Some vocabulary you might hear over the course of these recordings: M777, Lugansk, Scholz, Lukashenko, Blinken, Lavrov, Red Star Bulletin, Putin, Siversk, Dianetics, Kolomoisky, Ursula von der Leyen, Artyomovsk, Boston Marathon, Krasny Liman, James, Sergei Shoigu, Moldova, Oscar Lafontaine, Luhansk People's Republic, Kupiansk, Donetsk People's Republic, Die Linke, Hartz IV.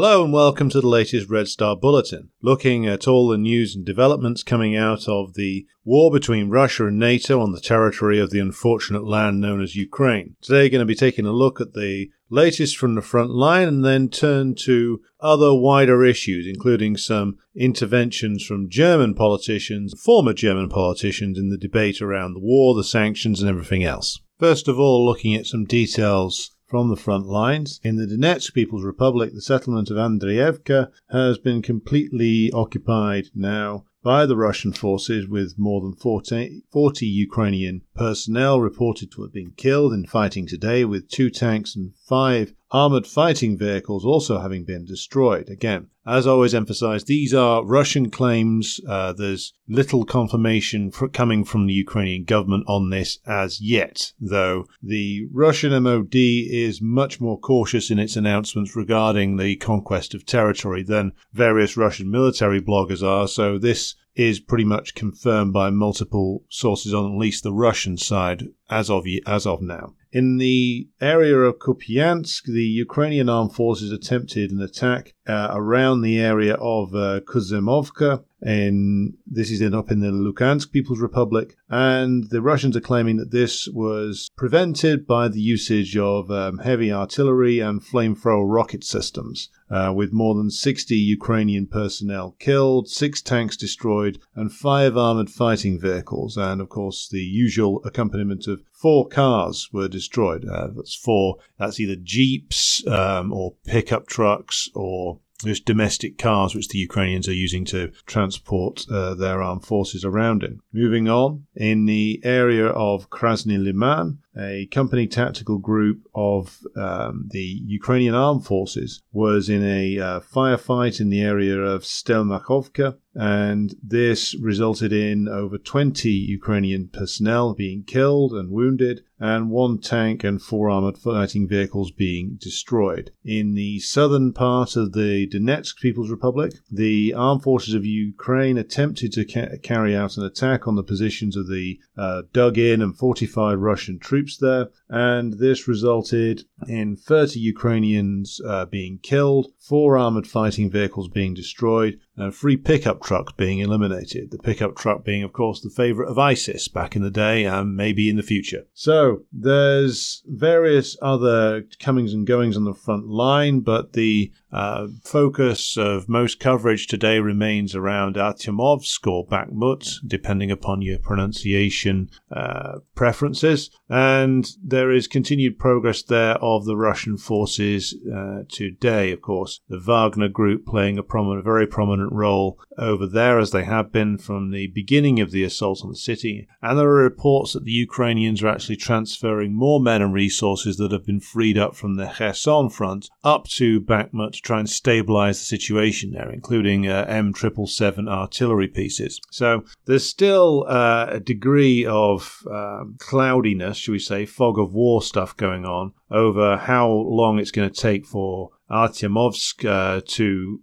Hello and welcome to the latest Red Star Bulletin, looking at all the news and developments coming out of the war between Russia and NATO on the territory of the unfortunate land known as Ukraine. Today we're going to be taking a look at the latest from the front line and then turn to other wider issues, including some interventions from German politicians, former German politicians in the debate around the war, the sanctions and everything else. First of all, looking at some details from the front lines. In the Donetsk People's Republic, the settlement of Andreevka has been completely occupied now by the Russian forces, with more than 40 Ukrainian personnel reported to have been killed in fighting today, with 2 tanks and 5 armoured fighting vehicles also having been destroyed. Again, as always emphasised, these are Russian claims. There's little confirmation coming from the Ukrainian government on this as yet, though the Russian MOD is much more cautious in its announcements regarding the conquest of territory than various Russian military bloggers are, so this is pretty much confirmed by multiple sources on at least the Russian side as of now. In the area of Kupiansk, the Ukrainian armed forces attempted an attack around the area of Kuzemovka, and this is up in the Luhansk People's Republic, and the Russians are claiming that this was prevented by the usage of heavy artillery and flamethrower rocket systems, with more than 60 Ukrainian personnel killed, 6 tanks destroyed, and 5 armoured fighting vehicles, and of course the usual accompaniment of 4 cars were destroyed. That's either jeeps or pickup trucks or those domestic cars which the Ukrainians are using to transport their armed forces around in. Moving on, in the area of Krasny Liman, a company tactical group of the Ukrainian armed forces was in a firefight in the area of Stelmakhovka, and this resulted in over 20 Ukrainian personnel being killed and wounded, and 1 tank and 4 armoured fighting vehicles being destroyed. In the southern part of the Donetsk People's Republic, the armed forces of Ukraine attempted to carry out an attack on the positions of the dug-in and fortified Russian troops there, and this resulted in 30 Ukrainians being killed, 4 armoured fighting vehicles being destroyed, and 3 pickup trucks being eliminated. The pickup truck being, of course, the favourite of ISIS back in the day and maybe in the future. So there's various other comings and goings on the front line, but the focus of most coverage today remains around Artyomovsk or Bakhmut, depending upon your pronunciation preferences. And there is continued progress there of the Russian forces today, of course. The Wagner group playing a very prominent role over there, as they have been from the beginning of the assault on the city. And there are reports that the Ukrainians are actually transferring more men and resources that have been freed up from the Kherson front up to Bakhmut to try and stabilize the situation there, including M777 artillery pieces. So there's still a degree of cloudiness, should we say, fog of war stuff going on over how long it's going to take for Artyomovsk to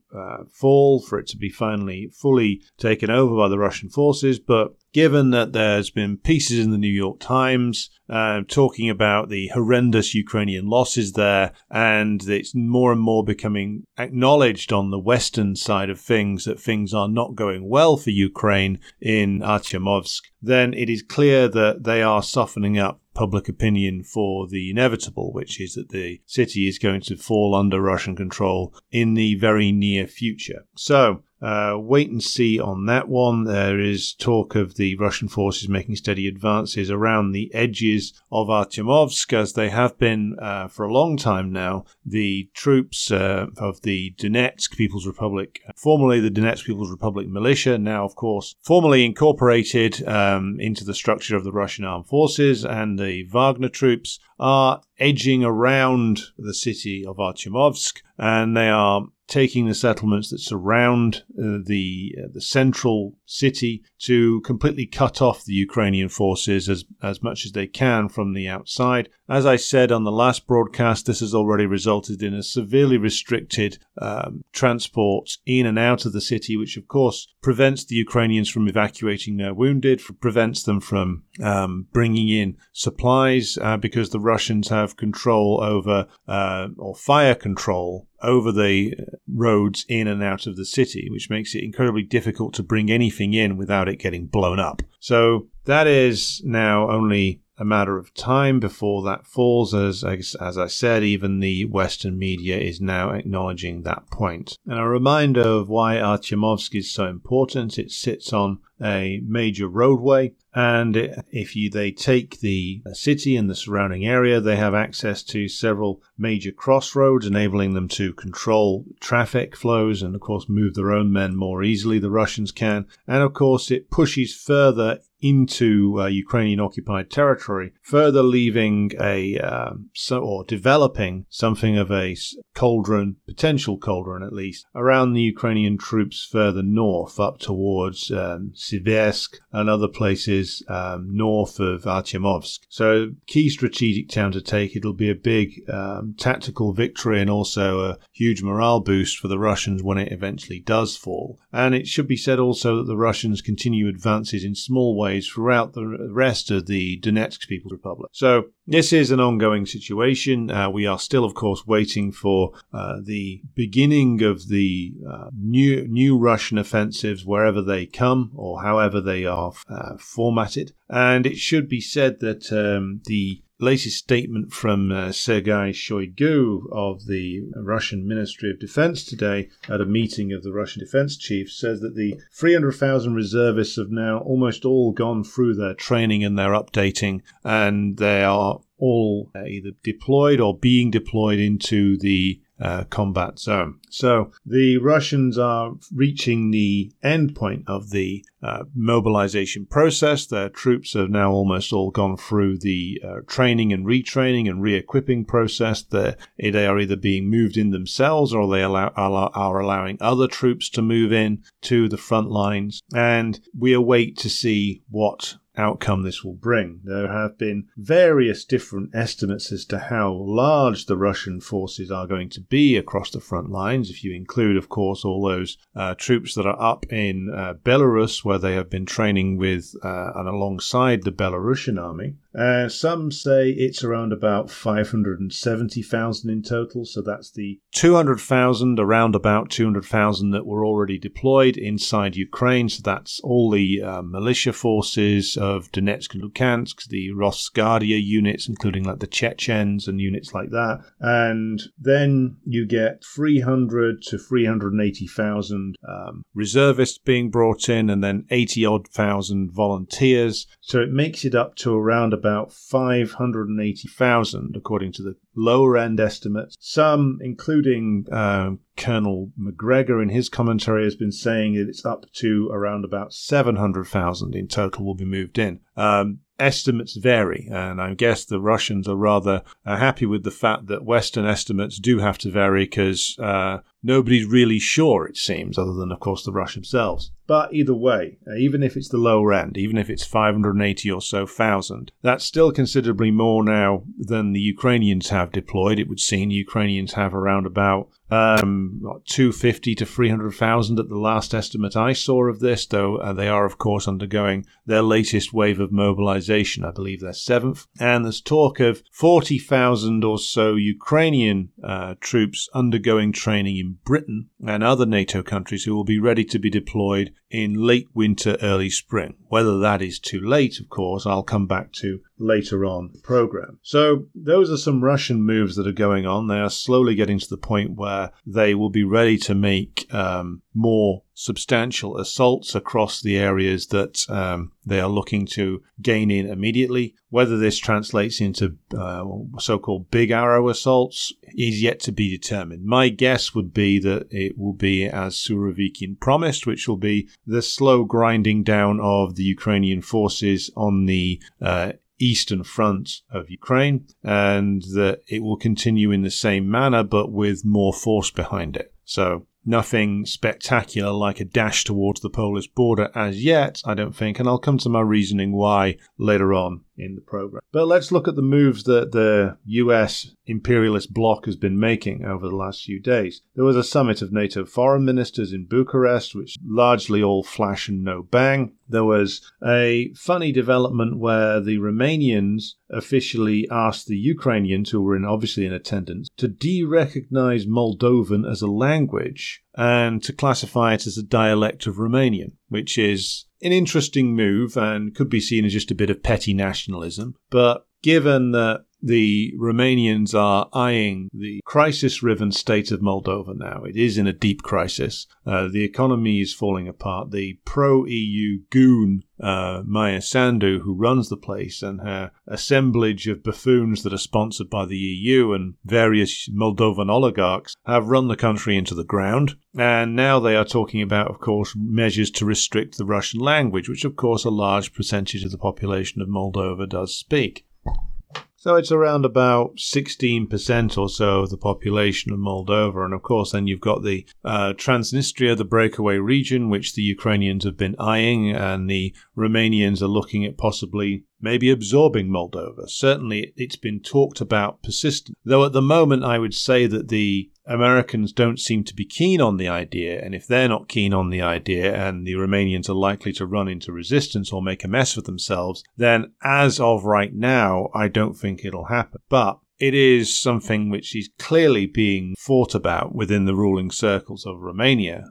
fall, for it to be finally fully taken over by the Russian forces. But given that there's been pieces in the New York Times talking about the horrendous Ukrainian losses there, and it's more and more becoming acknowledged on the Western side of things that things are not going well for Ukraine in Artyomovsk, then it is clear that they are softening up public opinion for the inevitable, which is that the city is going to fall under Russian control in the very near future. So wait and see on that one. There is talk of the Russian forces making steady advances around the edges of Artyomovsk, as they have been for a long time now. The troops of the Donetsk People's Republic, formerly the Donetsk People's Republic militia, now of course formally incorporated into the structure of the Russian armed forces, and the Wagner troops are edging around the city of Artyomovsk, and they are taking the settlements that surround the central city to completely cut off the Ukrainian forces as much as they can from the outside. As I said on the last broadcast, this has already resulted in a severely restricted transport in and out of the city, which of course prevents the Ukrainians from evacuating their wounded, prevents them from bringing in supplies, because the Russians have control over, or fire control over the roads in and out of the city, which makes it incredibly difficult to bring anything in without it getting blown up. So that is now only a matter of time before that falls. As I said, even the Western media is now acknowledging that point. And a reminder of why Artyomovsk is so important: it sits on a major roadway, and if they take the city and the surrounding area, they have access to several major crossroads, enabling them to control traffic flows and, of course, move their own men more easily, the Russians can. And, of course, it pushes further into Ukrainian-occupied territory, further leaving developing something of a cauldron, potential cauldron at least, around the Ukrainian troops further north, up towards Siversk and other places north of Artyomovsk. So, key strategic town to take. It'll be a big tactical victory and also a huge morale boost for the Russians when it eventually does fall. And it should be said also that the Russians continue advances in small ways throughout the rest of the Donetsk People's Republic. So, this is an ongoing situation. We are still, of course, waiting for the beginning of the new Russian offensives, wherever they come or however they are formatted. And it should be said that the latest statement from Sergei Shoigu of the Russian Ministry of Defense today at a meeting of the Russian defense chiefs says that the 300,000 reservists have now almost all gone through their training and their updating, and they are all either deployed or being deployed into the combat zone. So the Russians are reaching the end point of the mobilization process. Their troops have now almost all gone through the training and retraining and re-equipping process. They are either being moved in themselves or they are allowing other troops to move in to the front lines. And we await to see what outcome this will bring. There have been various different estimates as to how large the Russian forces are going to be across the front lines, if you include, of course, all those troops that are up in Belarus, where they have been training with and alongside the Belarusian army. Some say it's around about 570,000 in total, so that's the 200,000, around about 200,000 that were already deployed inside Ukraine, so that's all the militia forces of Donetsk and Luhansk, the Rosgardia units, including like the Chechens and units like that, and then you get 300 to 380,000 reservists being brought in, and then 80-odd thousand volunteers, so it makes it up to around about 580,000, according to the lower-end estimates. Some, including Colonel McGregor in his commentary, has been saying that it's up to around about 700,000 in total will be moved in. Estimates vary, and I guess the Russians are rather happy with the fact that Western estimates do have to vary, because nobody's really sure, it seems, other than, of course, the Russians themselves. But either way, even if it's the lower end, even if it's 580 or so thousand, that's still considerably more now than the Ukrainians have deployed. It would seem the Ukrainians have around about 250 to 300,000 at the last estimate I saw of this, though they are, of course, undergoing their latest wave of mobilization. I believe their seventh. And there's talk of 40,000 or so Ukrainian troops undergoing training in Britain and other NATO countries who will be ready to be deployed in late winter, early spring. Whether that is too late, of course, I'll come back to later on the program. So those are some Russian moves that are going on. They are slowly getting to the point where they will be ready to make more substantial assaults across the areas that they are looking to gain in immediately. Whether this translates into so-called big arrow assaults is yet to be determined. My guess would be that it will be as Surovikin promised, which will be the slow grinding down of the Ukrainian forces on the eastern front of Ukraine, and that it will continue in the same manner but with more force behind it. So nothing spectacular like a dash towards the Polish border as yet, I don't think, and I'll come to my reasoning why later on in the program. But let's look at the moves that the US imperialist bloc has been making over the last few days. There was a summit of NATO foreign ministers in Bucharest, which largely all flash and no bang. There was a funny development where the Romanians officially asked the Ukrainians, who were obviously in attendance, to derecognize Moldovan as a language. English and to classify it as a dialect of Romanian, which is an interesting move and could be seen as just a bit of petty nationalism. But given that the Romanians are eyeing the crisis-riven state of Moldova now. It is in a deep crisis. The economy is falling apart. The pro-EU goon Maia Sandu, who runs the place, and her assemblage of buffoons that are sponsored by the EU and various Moldovan oligarchs have run the country into the ground. And now they are talking about, of course, measures to restrict the Russian language, which, of course, a large percentage of the population of Moldova does speak. So it's around about 16% or so of the population of Moldova. And of course, then you've got the Transnistria, the breakaway region, which the Ukrainians have been eyeing, and the Romanians are looking at possibly maybe absorbing Moldova. Certainly, it's been talked about persistently. Though at the moment, I would say that the Americans don't seem to be keen on the idea, and if they're not keen on the idea and the Romanians are likely to run into resistance or make a mess of themselves, then as of right now, I don't think it'll happen. But it is something which is clearly being fought about within the ruling circles of Romania.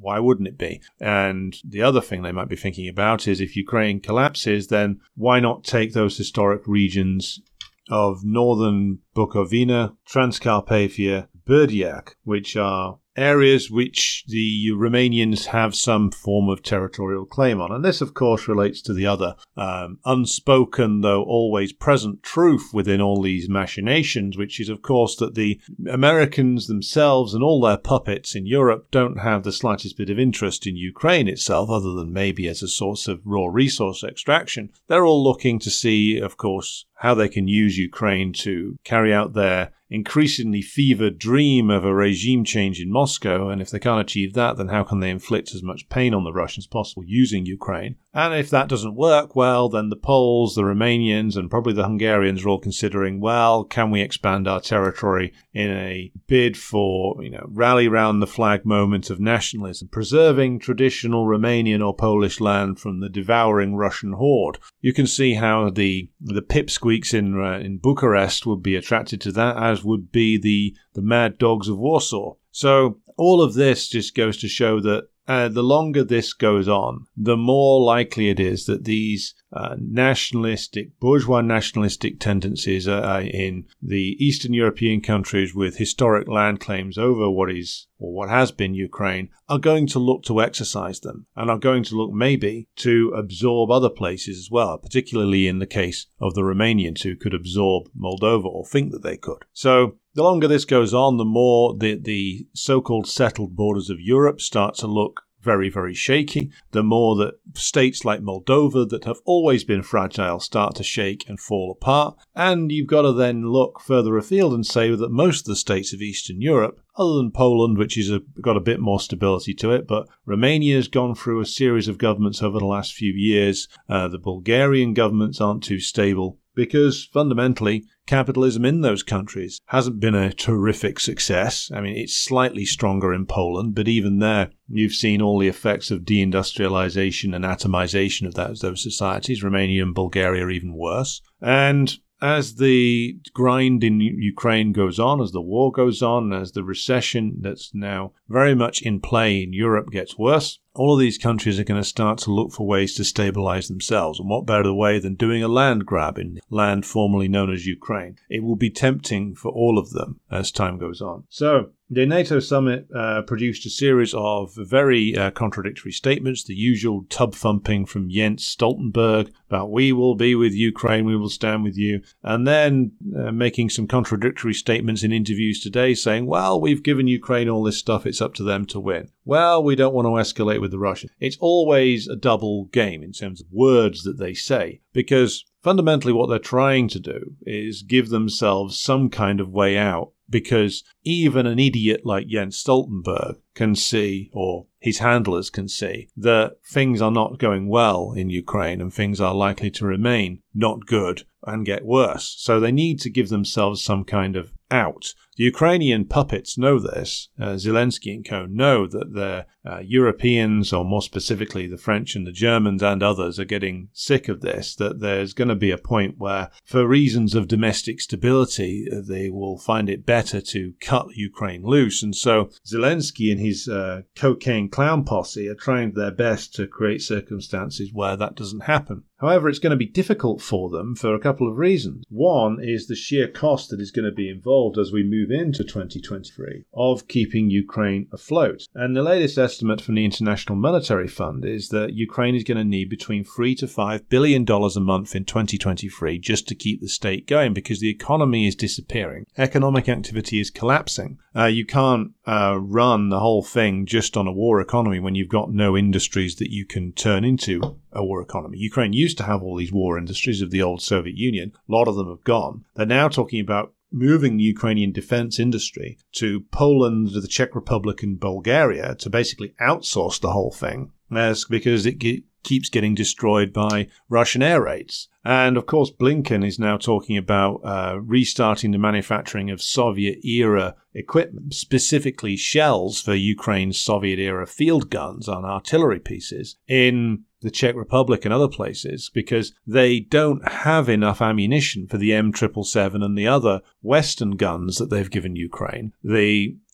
Why wouldn't it be? And the other thing they might be thinking about is if Ukraine collapses, then why not take those historic regions of northern Bukovina, Transcarpathia, Burdiak, which are areas which the Romanians have some form of territorial claim on. And this, of course, relates to the other unspoken, though always present, truth within all these machinations, which is, of course, that the Americans themselves and all their puppets in Europe don't have the slightest bit of interest in Ukraine itself, other than maybe as a source of raw resource extraction. They're all looking to see, of course, how they can use Ukraine to carry out their increasingly fevered dream of a regime change in Moscow, and if they can't achieve that, then how can they inflict as much pain on the Russians as possible using Ukraine? And if that doesn't work, well, then the Poles, the Romanians, and probably the Hungarians are all considering, well, can we expand our territory in a bid for, rally round the flag moment of nationalism, preserving traditional Romanian or Polish land from the devouring Russian horde? You can see how the pipsqueaks in Bucharest would be attracted to that, as would be the mad dogs of Warsaw. So all of this just goes to show that the longer this goes on, the more likely it is that these bourgeois nationalistic tendencies in the Eastern European countries with historic land claims over what has been Ukraine are going to look to exercise them, and are going to look maybe to absorb other places as well, particularly in the case of the Romanians who could absorb Moldova or think that they could. So the longer this goes on, the more the so-called settled borders of Europe start to look very, very shaky, the more that states like Moldova that have always been fragile start to shake and fall apart. And you've got to then look further afield and say that most of the states of Eastern Europe, other than Poland, which has got a bit more stability to it, but Romania has gone through a series of governments over the last few years. The Bulgarian governments aren't too stable because fundamentally capitalism in those countries hasn't been a terrific success. I mean, it's slightly stronger in Poland, but even there, you've seen all the effects of deindustrialization and atomization of those societies. Romania and Bulgaria are even worse. And as the grind in Ukraine goes on, as the war goes on, as the recession that's now very much in play in Europe gets worse, all of these countries are going to start to look for ways to stabilize themselves. And what better way than doing a land grab in land formerly known as Ukraine? It will be tempting for all of them as time goes on. So the NATO summit produced a series of very contradictory statements, the usual tub-thumping from Jens Stoltenberg about we will be with Ukraine, we will stand with you, and then making some contradictory statements in interviews today saying, well, we've given Ukraine all this stuff, it's up to them to win. Well, we don't want to escalate with the Russians. It's always a double game in terms of words that they say, because fundamentally what they're trying to do is give themselves some kind of way out, because even an idiot like Jens Stoltenberg can see, or his handlers can see, that things are not going well in Ukraine and things are likely to remain not good and get worse. So they need to give themselves some kind of out. The Ukrainian puppets know this. Zelensky and co. know that the Europeans, or more specifically the French and the Germans and others, are getting sick of this, that there's going to be a point where, for reasons of domestic stability, they will find it better to cut cut Ukraine loose. And so Zelensky and his cocaine clown posse are trying their best to create circumstances where that doesn't happen. However, it's going to be difficult for them for a couple of reasons. One is the sheer cost that is going to be involved as we move into 2023 of keeping Ukraine afloat. And the latest estimate from the International Monetary Fund is that Ukraine is going to need between $3 to $5 billion a month in 2023 just to keep the state going, because the economy is disappearing. Economic activity is collapsing. You can't run the whole thing just on a war economy when you've got no industries that you can turn into a war economy. Ukraine used to have all these war industries of the old Soviet Union. A lot of them have gone. They're now talking about moving the Ukrainian defense industry to Poland, the Czech Republic, and Bulgaria to basically outsource the whole thing. That's because it keeps getting destroyed by Russian air raids. And, of course, Blinken is now talking about restarting the manufacturing of Soviet-era equipment, specifically shells for Ukraine's Soviet-era field guns and artillery pieces in the Czech Republic and other places, because they don't have enough ammunition for the M777 and the other Western guns that they've given Ukraine.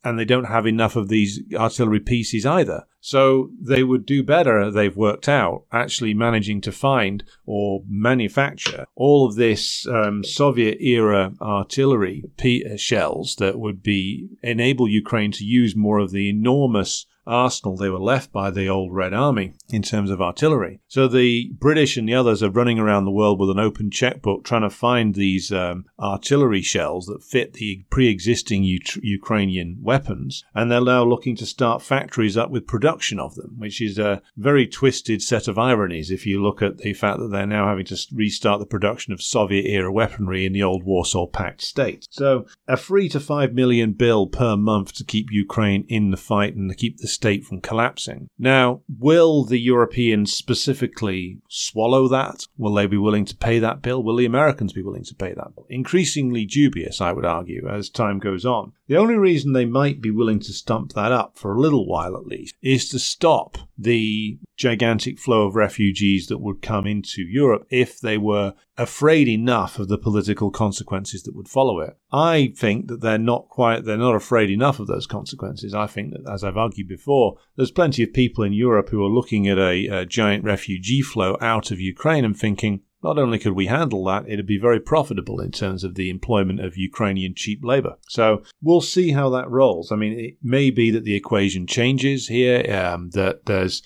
And they don't have enough of these artillery pieces either. So they would do better, they've worked out, actually managing to find or manufacture all of this Soviet-era artillery shells that would enable Ukraine to use more of the enormous arsenal they were left by the old Red Army in terms of artillery. So the British and the others are running around the world with an open checkbook trying to find these artillery shells that fit the pre-existing Ukrainian weapons, and they're now looking to start factories up with production of them, which is a very twisted set of ironies if you look at the fact that they're now having to restart the production of Soviet-era weaponry in the old Warsaw Pact states. So a $3 to $5 million bill per month to keep Ukraine in the fight and to keep the state from collapsing. Now, will the Europeans specifically swallow that? Will they be willing to pay that bill? Will the Americans be willing to pay that bill? Increasingly dubious, I would argue, as time goes on. The only reason they might be willing to stump that up, for a little while at least, is to stop the gigantic flow of refugees that would come into Europe if they were afraid enough of the political consequences that would follow it. I think that they're not afraid enough of those consequences. I think that, as I've argued before, there's plenty of people in Europe who are looking at a giant refugee flow out of Ukraine and thinking, not only could we handle that, it'd be very profitable in terms of the employment of Ukrainian cheap labor. So we'll see how that rolls. I mean, it may be that the equation changes here, that there's,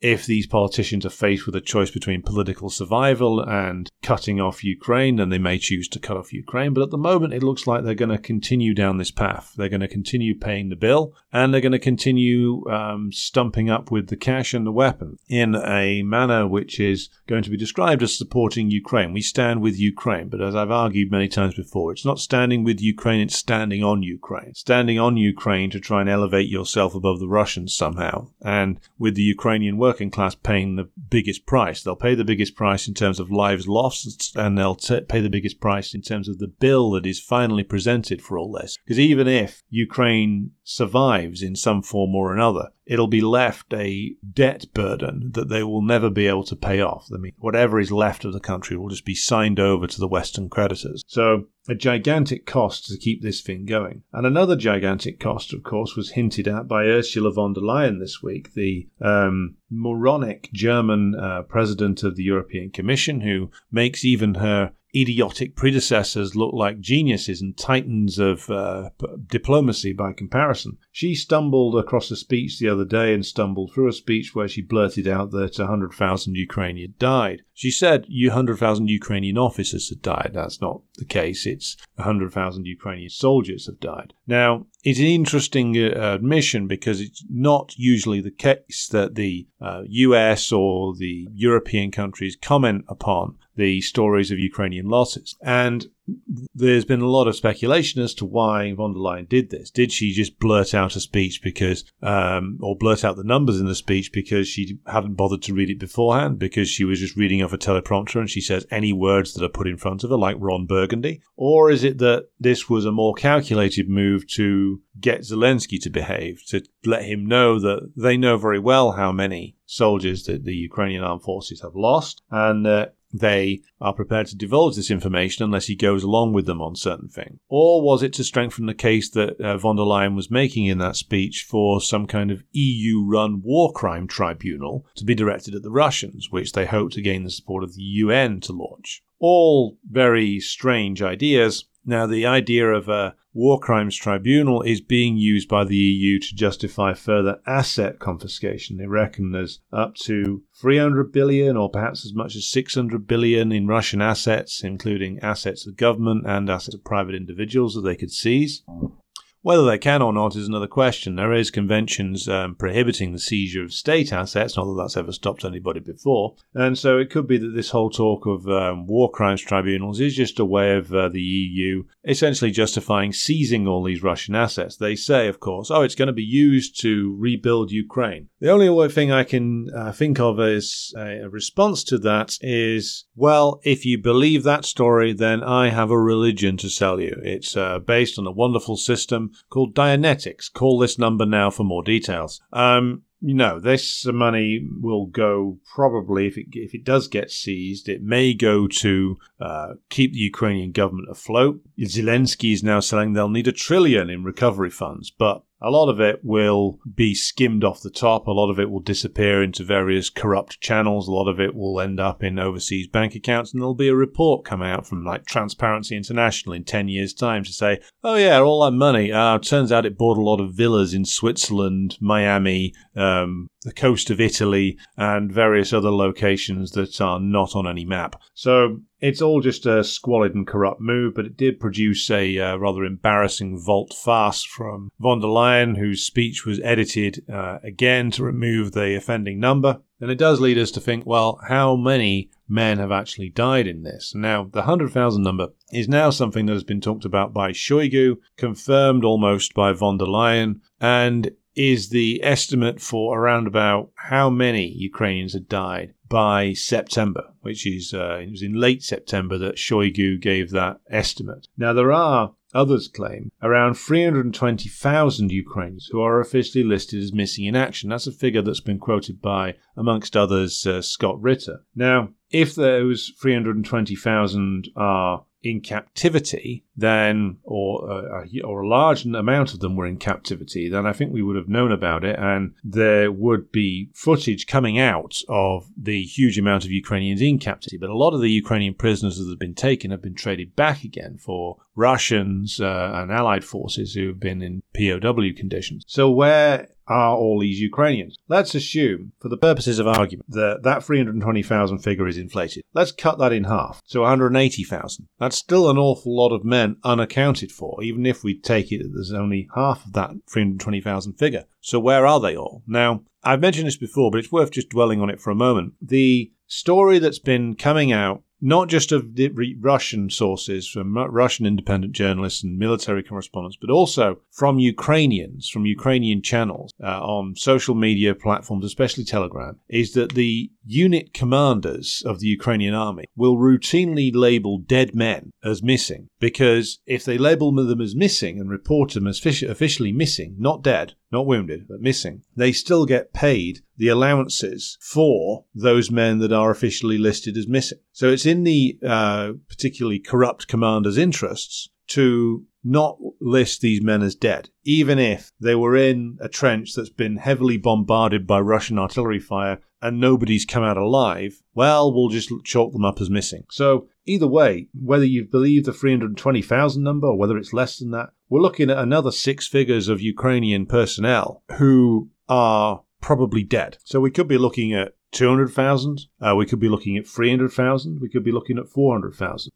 if these politicians are faced with a choice between political survival and cutting off Ukraine, then they may choose to cut off Ukraine. But at the moment, it looks like they're going to continue down this path. They're going to continue paying the bill, and they're going to continue stumping up with the cash and the weapon in a manner which is going to be described as supporting Ukraine. We stand with Ukraine, but as I've argued many times before, it's not standing with Ukraine, it's standing on Ukraine. Standing on Ukraine to try and elevate yourself above the Russians somehow. And with the Ukrainian working class paying the biggest price, they'll pay the biggest price in terms of lives lost, and they'll pay the biggest price in terms of the bill that is finally presented for all this. Because even if Ukraine survives in some form or another, it'll be left a debt burden that they will never be able to pay off. I mean, whatever is left of the country will just be signed over to the Western creditors. So a gigantic cost to keep this thing going. And another gigantic cost, of course, was hinted at by Ursula von der Leyen this week, the moronic German president of the European Commission, who makes even her idiotic predecessors look like geniuses and titans of diplomacy by comparison. She stumbled across a speech the other day and stumbled through a speech where she blurted out that 100,000 Ukrainians died. She said 100,000 Ukrainian officers had died. That's not the case. It's 100,000 Ukrainian soldiers have died. Now, it's an interesting admission, because it's not usually the case that the US or the European countries comment upon the stories of Ukrainian losses. And there's been a lot of speculation as to why von der Leyen did this. Did she just blurt out a speech because, or blurt out the numbers in the speech because she hadn't bothered to read it beforehand, because she was just reading off a teleprompter and she says any words that are put in front of her, like Ron Burgundy? Or is it that this was a more calculated move to get Zelensky to behave, to let him know that they know very well how many soldiers that the Ukrainian armed forces have lost, and they are prepared to divulge this information unless he goes along with them on certain things? Or was it to strengthen the case that von der Leyen was making in that speech for some kind of EU-run war crime tribunal to be directed at the Russians, which they hope to gain the support of the UN to launch? All very strange ideas. Now, the idea of a war crimes tribunal is being used by the EU to justify further asset confiscation. They reckon there's up to 300 billion or perhaps as much as 600 billion in Russian assets, including assets of government and assets of private individuals that they could seize. Whether they can or not is another question. There is conventions prohibiting the seizure of state assets, not that that's ever stopped anybody before. And so it could be that this whole talk of war crimes tribunals is just a way of the EU essentially justifying seizing all these Russian assets. They say, of course, oh, it's going to be used to rebuild Ukraine. The only thing I can think of as a response to that is, well, if you believe that story, then I have a religion to sell you. It's based on a wonderful system called Dianetics. Call this number now for more details. You know, this money will go probably, if it does get seized, it may go to keep the Ukrainian government afloat. Zelensky is now saying they'll need $1 trillion in recovery funds, but a lot of it will be skimmed off the top. A lot of it will disappear into various corrupt channels. A lot of it will end up in overseas bank accounts. And there'll be a report coming out from like Transparency International in 10 years' time to say, oh, yeah, all that money. Turns out it bought a lot of villas in Switzerland, Miami, the coast of Italy, and various other locations that are not on any map. So it's all just a squalid and corrupt move, but it did produce a rather embarrassing volte face from von der Leyen, whose speech was edited again to remove the offending number. And it does lead us to think, well, how many men have actually died in this? Now, the 100,000 number is now something that has been talked about by Shoigu, confirmed almost by von der Leyen, and is the estimate for around about how many Ukrainians had died by September, which is it was in late September that Shoigu gave that estimate. Now, there are, others claim, around 320,000 Ukrainians who are officially listed as missing in action. That's a figure that's been quoted by, amongst others, Scott Ritter. Now, if those 320,000 are in captivity, then, or a large amount of them were in captivity, then I think we would have known about it, and there would be footage coming out of the huge amount of Ukrainians in captivity. But a lot of the Ukrainian prisoners that have been taken have been traded back again for Russians and Allied forces who have been in POW conditions. So where are all these Ukrainians? Let's assume, for the purposes of argument, that 320,000 figure is inflated. Let's cut that in half, so 180,000. That's still an awful lot of men unaccounted for, even if we take it that there's only half of that 320,000 figure. So where are they all? Now, I've mentioned this before, but it's worth just dwelling on it for a moment. The story that's been coming out, not just of the Russian sources, from Russian independent journalists and military correspondents, but also from Ukrainians, from Ukrainian channels on social media platforms, especially Telegram, is that the unit commanders of the Ukrainian army will routinely label dead men as missing, because if they label them as missing and report them as officially missing, not dead, not wounded, but missing, they still get paid the allowances for those men that are officially listed as missing. So it's in the particularly corrupt commanders' interests to not list these men as dead, even if they were in a trench that's been heavily bombarded by Russian artillery fire and nobody's come out alive. Well, we'll just chalk them up as missing. So either way, whether you believe the 320,000 number or whether it's less than that, we're looking at another 6 figures of Ukrainian personnel who are probably dead. So we could be looking at 200,000. We could be looking at 300,000. We could be looking at 400,000.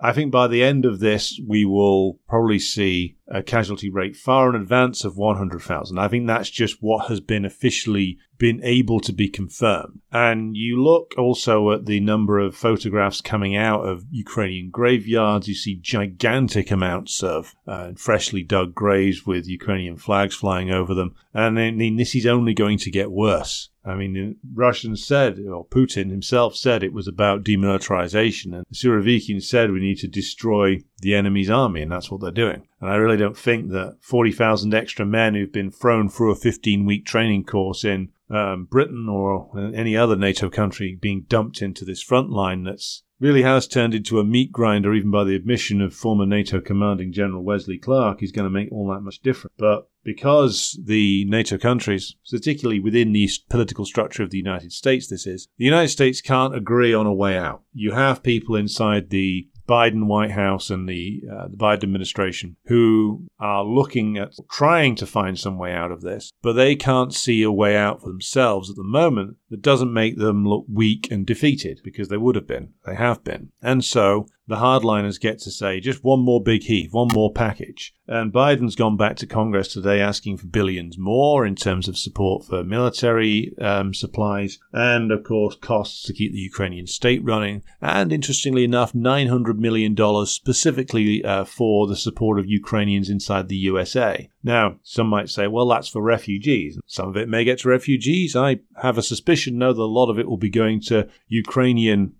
I think by the end of this, we will probably see a casualty rate far in advance of 100,000. I think that's just what has been officially been able to be confirmed. And you look also at the number of photographs coming out of Ukrainian graveyards. You see gigantic amounts of freshly dug graves with Ukrainian flags flying over them. And I mean, this is only going to get worse. I mean, Russians said, or Putin himself said, it was about demilitarization. And Surovikin said we need to destroy the enemy's army, and that's what they're doing. And I really don't think that 40,000 extra men who've been thrown through a 15-week training course in Britain or any other NATO country being dumped into this front line that's really has turned into a meat grinder, even by the admission of former NATO commanding General Wesley Clark, is going to make all that much difference. But because the NATO countries, particularly within the political structure of the United States, the United States can't agree on a way out. You have people inside the Biden White House and the Biden administration who are looking at trying to find some way out of this, but they can't see a way out for themselves at the moment that doesn't make them look weak and defeated, because they would have been. They have been. And so the hardliners get to say just one more big heave, one more package. And Biden's gone back to Congress today asking for billions more in terms of support for military supplies and, of course, costs to keep the Ukrainian state running. And interestingly enough, $900 million specifically for the support of Ukrainians inside the USA. Now, some might say, well, that's for refugees. Some of it may get to refugees. I have a suspicion, though, that a lot of it will be going to Ukrainian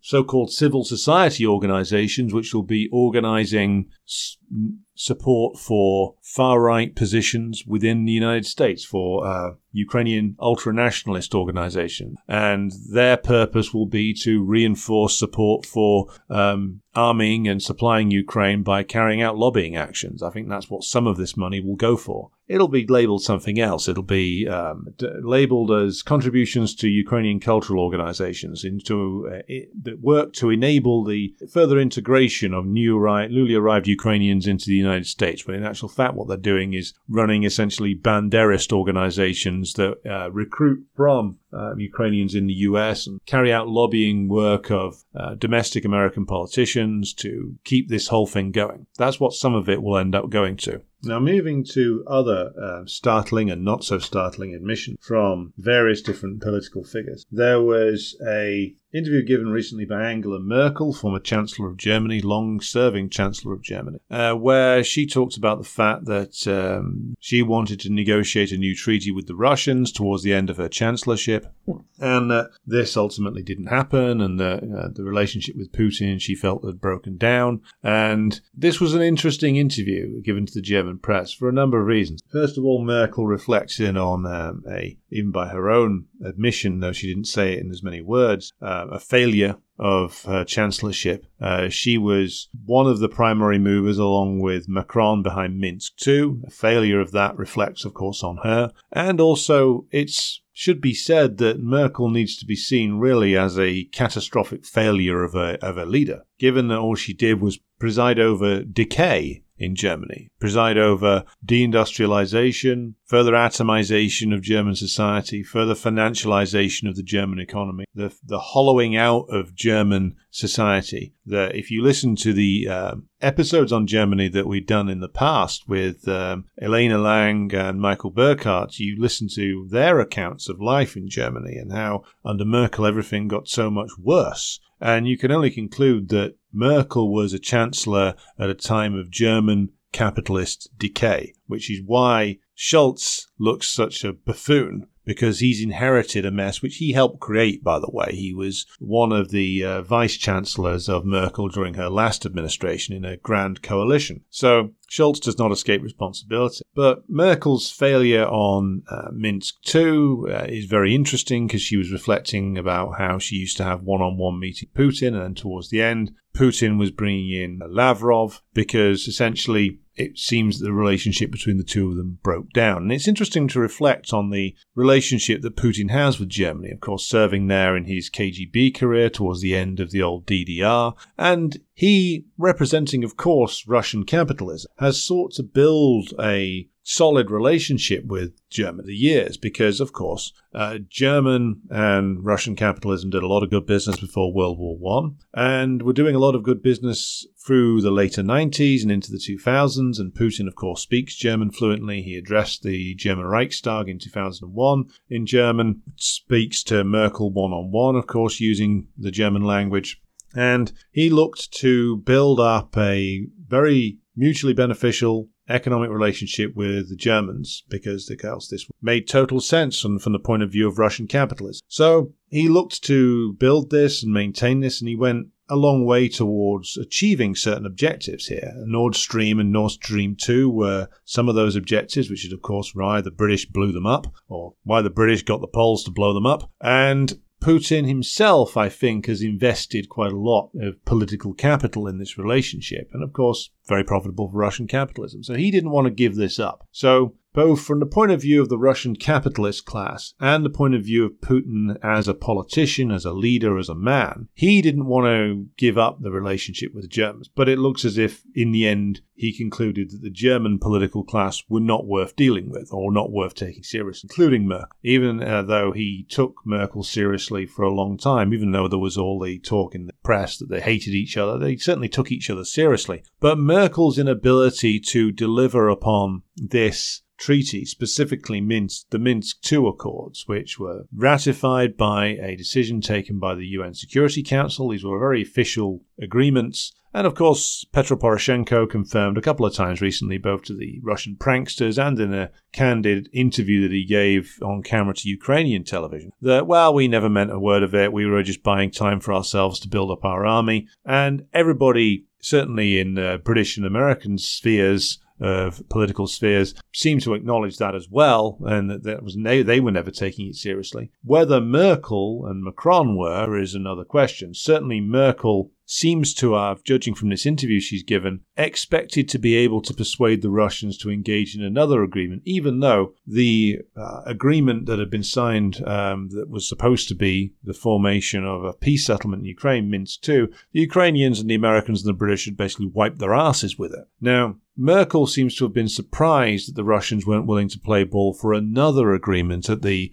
so-called civil society organizations, which will be organizing support for far-right positions within the United States, for Ukrainian ultra-nationalist organization. And their purpose will be to reinforce support for arming and supplying Ukraine by carrying out lobbying actions. I think that's what some of this money will go for. It'll be labeled something else. It'll be labeled as contributions to Ukrainian cultural organizations that work to enable the further integration of newly arrived Ukrainians into the United States. But in actual fact, what they're doing is running essentially Banderist organizations that recruit from Ukrainians in the US and carry out lobbying work of domestic American politicians to keep this whole thing going. That's what some of it will end up going to. Now, moving to other startling and not so startling admissions from various different political figures. There was an interview given recently by Angela Merkel, former Chancellor of Germany, long-serving Chancellor of Germany, where she talked about the fact that she wanted to negotiate a new treaty with the Russians towards the end of her chancellorship, and that this ultimately didn't happen, and the relationship with Putin she felt had broken down. And this was an interesting interview given to the German press for a number of reasons. First of all, Merkel reflects in on even by her own admission, though she didn't say it in as many words, a failure of her chancellorship. She was one of the primary movers along with Macron behind Minsk II. A failure of that reflects, of course, on her. And also, it should be said that Merkel needs to be seen really as a catastrophic failure of a leader, given that all she did was preside over decay in Germany, preside over deindustrialization, further atomization of German society, further financialization of the German economy, the hollowing out of German society. If you listen to the episodes on Germany that we've done in the past with Elena Lang and Michael Burkhardt, you listen to their accounts of life in Germany and how under Merkel everything got so much worse. And you can only conclude that Merkel was a chancellor at a time of German capitalist decay, which is why Scholz looks such a buffoon, because he's inherited a mess which he helped create, by the way. He was one of the vice-chancellors of Merkel during her last administration in a grand coalition. So Scholz does not escape responsibility. But Merkel's failure on Minsk II is very interesting, because she was reflecting about how she used to have one-on-one meeting with Putin, and towards the end, Putin was bringing in Lavrov, because essentially it seems the relationship between the two of them broke down. And it's interesting to reflect on the relationship that Putin has with Germany, of course, serving there in his KGB career towards the end of the old DDR. And he, representing, of course, Russian capitalism, has sought to build a solid relationship with Germany over the years, because, of course, German and Russian capitalism did a lot of good business before World War One, and were doing a lot of good business through the later 90s and into the 2000s. And Putin, of course, speaks German fluently. He addressed the German Reichstag in 2001 in German, speaks to Merkel one-on-one, of course, using the German language. And he looked to build up a very mutually beneficial economic relationship with the Germans, because this made total sense from the point of view of Russian capitalism. So he looked to build this and maintain this, and he went a long way towards achieving certain objectives here. Nord Stream and Nord Stream 2 were some of those objectives, which is, of course, why the British blew them up, or why the British got the Poles to blow them up. And Putin himself, I think, has invested quite a lot of political capital in this relationship. And, of course, very profitable for Russian capitalism. So he didn't want to give this up. So both from the point of view of the Russian capitalist class and the point of view of Putin as a politician, as a leader, as a man, he didn't want to give up the relationship with the Germans. But it looks as if, in the end, he concluded that the German political class were not worth dealing with or not worth taking seriously, including Merkel, even though he took Merkel seriously for a long time, even though there was all the talk in the press that they hated each other. They certainly took each other seriously. But Merkel's inability to deliver upon this treaty, specifically the Minsk II Accords, which were ratified by a decision taken by the UN Security Council. These were very official agreements. And of course, Petro Poroshenko confirmed a couple of times recently, both to the Russian pranksters and in a candid interview that he gave on camera to Ukrainian television, that, well, we never meant a word of it. We were just buying time for ourselves to build up our army. And everybody, certainly in the British and American spheres, of political spheres, seem to acknowledge that as well, and that was they were never taking it seriously. Whether Merkel and Macron were is another question. Certainly Merkel seems to have, judging from this interview she's given, expected to be able to persuade the Russians to engage in another agreement, even though the agreement that had been signed that was supposed to be the formation of a peace settlement in Ukraine, Minsk II, the Ukrainians and the Americans and the British had basically wiped their asses with it. Now, Merkel seems to have been surprised that the Russians weren't willing to play ball for another agreement at the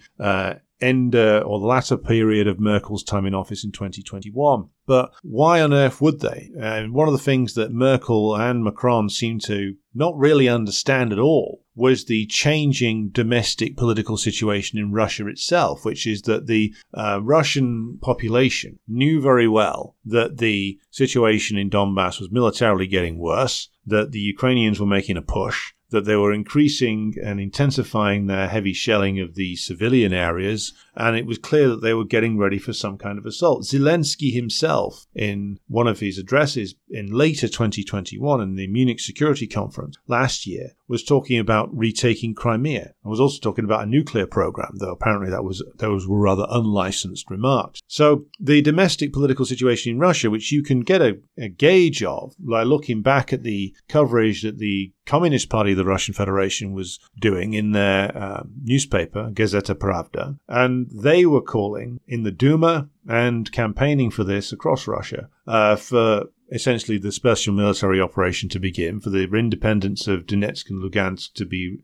the latter period of Merkel's time in office in 2021. But why on earth would they? One of the things that Merkel and Macron seem to not really understand at all was the changing domestic political situation in Russia itself, which is that the Russian population knew very well that the situation in Donbass was militarily getting worse, that the Ukrainians were making a push, that they were increasing and intensifying their heavy shelling of the civilian areas, and it was clear that they were getting ready for some kind of assault. Zelensky himself, in one of his addresses in later 2021 in the Munich Security Conference last year, was talking about retaking Crimea. I was also talking about a nuclear program, though apparently those were rather unlicensed remarks. So the domestic political situation in Russia, which you can get a gauge of by looking back at the coverage that the Communist Party of the Russian Federation was doing in their newspaper, Gazeta Pravda, and they were calling in the Duma and campaigning for this across Russia for essentially the special military operation to begin, for the independence of Donetsk and Lugansk to be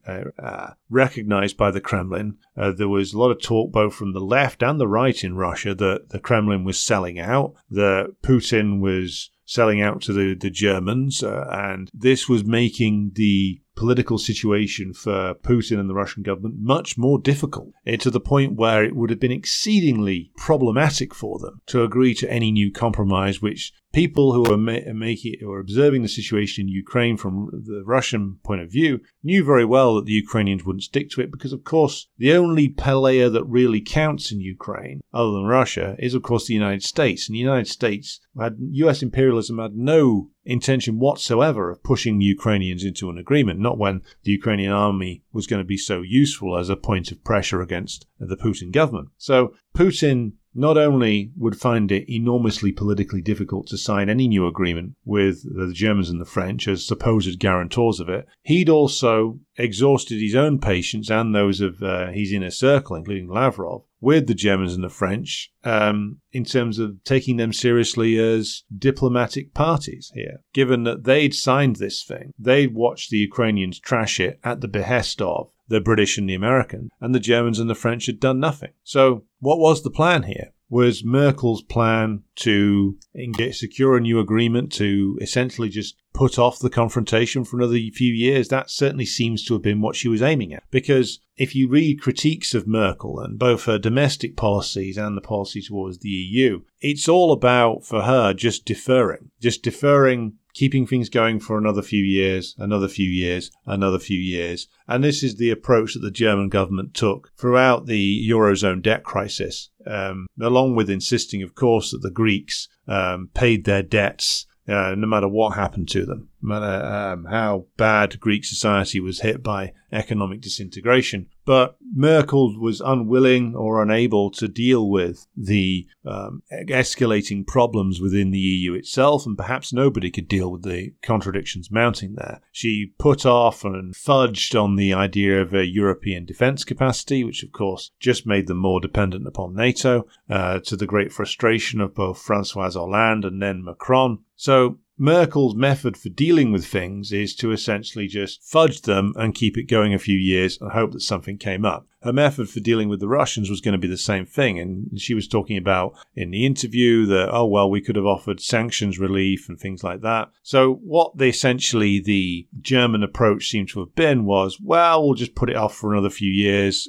recognized by the Kremlin. There was a lot of talk both from the left and the right in Russia that the Kremlin was selling out, that Putin was selling out to the Germans, and this was making the political situation for Putin and the Russian government much more difficult, to the point where it would have been exceedingly problematic for them to agree to any new compromise, which people who were observing the situation in Ukraine from the Russian point of view knew very well that the Ukrainians wouldn't stick to it, because, of course, the only player that really counts in Ukraine, other than Russia, is, of course, the United States. And the United States, US imperialism had no intention whatsoever of pushing the Ukrainians into an agreement, not when the Ukrainian army was going to be so useful as a point of pressure against the Putin government. So Putin not only would find it enormously politically difficult to sign any new agreement with the Germans and the French as supposed guarantors of it, he'd also exhausted his own patience and those of his inner circle, including Lavrov, with the Germans and the French in terms of taking them seriously as diplomatic parties here. Given that they'd signed this thing, they'd watched the Ukrainians trash it at the behest of the British and the Americans, and the Germans and the French had done nothing. So what was the plan here? Was Merkel's plan to secure a new agreement to essentially just put off the confrontation for another few years? That certainly seems to have been what she was aiming at. Because if you read critiques of Merkel and both her domestic policies and the policy towards the EU, it's all about, for her, just deferring keeping things going for another few years. And this is the approach that the German government took throughout the Eurozone debt crisis, along with insisting, of course, that the Greeks paid their debts no matter what happened to them, no matter how bad Greek society was hit by economic disintegration. But Merkel was unwilling or unable to deal with the escalating problems within the EU itself, and perhaps nobody could deal with the contradictions mounting there. She put off and fudged on the idea of a European defence capacity, which of course just made them more dependent upon NATO, to the great frustration of both Francois Hollande and then Macron. So Merkel's method for dealing with things is to essentially just fudge them and keep it going a few years and hope that something came up. Her method for dealing with the Russians was going to be the same thing. And she was talking about in the interview that, oh, well, we could have offered sanctions relief and things like that. So what essentially the German approach seemed to have been was, well, we'll just put it off for another few years.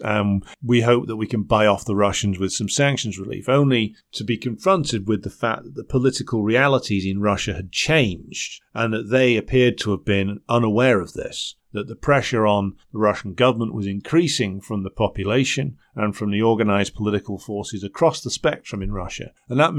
We hope that we can buy off the Russians with some sanctions relief, only to be confronted with the fact that the political realities in Russia had changed, and that they appeared to have been unaware of this, that the pressure on the Russian government was increasing from the population and from the organized political forces across the spectrum in Russia. And that